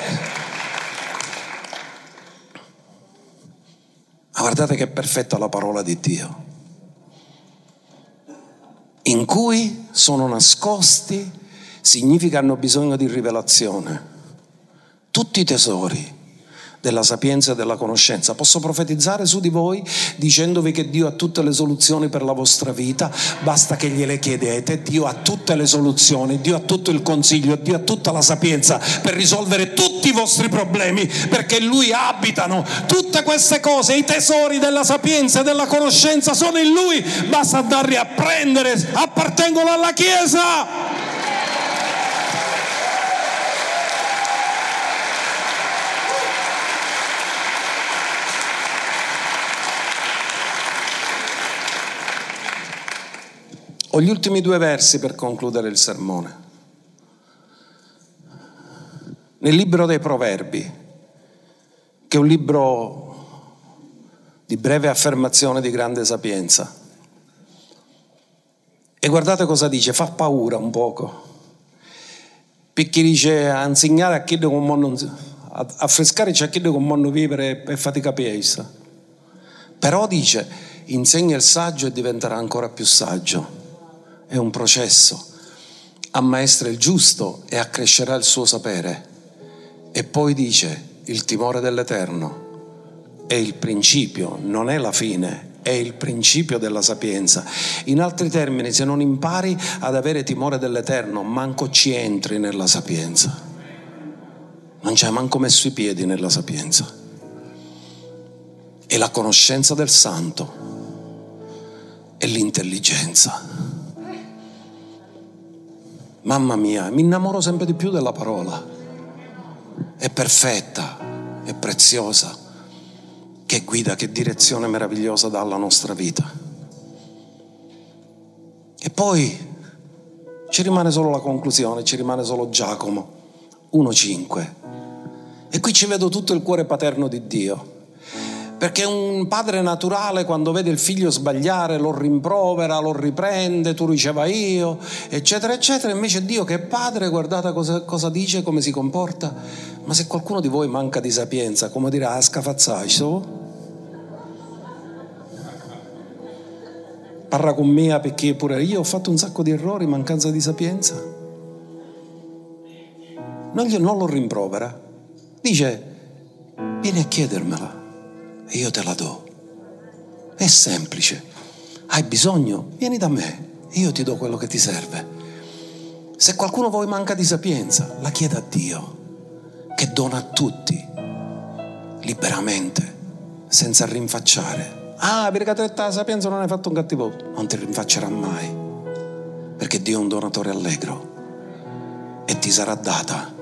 Ma guardate che perfetta la parola di Dio. In cui sono nascosti, significa hanno bisogno di rivelazione, tutti i tesori della sapienza e della conoscenza. Posso profetizzare su di voi dicendovi che Dio ha tutte le soluzioni per la vostra vita, basta che gliele chiedete. Dio ha tutte le soluzioni, Dio ha tutto il consiglio, Dio ha tutta la sapienza per risolvere tutti i vostri problemi, perché Lui abitano tutte queste cose, i tesori della sapienza e della conoscenza sono in Lui, basta andarli a prendere, appartengono alla Chiesa. Ho gli ultimi due versi per concludere il sermone. Nel libro dei Proverbi, che è un libro di breve affermazione di grande sapienza, e guardate cosa dice, fa paura un poco, perché dice a insegnare a chi non a frescare c'è chi non vivere e fatica piesa. Però dice, insegna il saggio e diventerà ancora più saggio. È un processo, ammaestra il giusto e accrescerà il suo sapere. E poi dice, il timore dell'Eterno è il principio, non è la fine, è il principio della sapienza. In altri termini, se non impari ad avere timore dell'Eterno, manco ci entri nella sapienza, non ci hai manco messo i piedi nella sapienza. È la conoscenza del santo, è l'intelligenza. Mamma mia, mi innamoro sempre di più della parola. È perfetta, è preziosa. Che guida, che direzione meravigliosa dà alla nostra vita. E poi ci rimane solo la conclusione, ci rimane solo Giacomo uno cinque. E qui ci vedo tutto il cuore paterno di Dio. Perché un padre naturale, quando vede il figlio sbagliare, lo rimprovera, lo riprende, tu riceva io, eccetera, eccetera. Invece Dio, che è padre, guardate cosa, cosa dice, come si comporta. Ma se qualcuno di voi manca di sapienza, come dirà, a scafazzai, so? Parla con me, perché pure io ho fatto un sacco di errori, mancanza di sapienza. Non, gli, non lo rimprovera. Dice, vieni a chiedermela. E io te la do. È semplice. Hai bisogno? Vieni da me e io ti do quello che ti serve. Se qualcuno di voi manca di sapienza, la chieda a Dio, che dona a tutti liberamente, senza rinfacciare. Ah, perché te la sapienza non hai fatto un cattivo, non ti rinfaccerà mai, perché Dio è un donatore allegro e ti sarà data.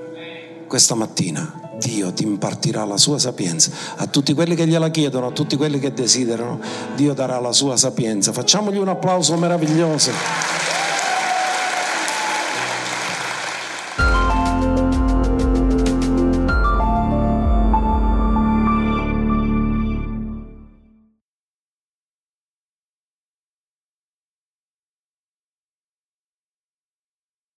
Questa mattina Dio ti impartirà la sua sapienza. A tutti quelli che gliela chiedono, a tutti quelli che desiderano, Dio darà la sua sapienza. Facciamogli un applauso meraviglioso.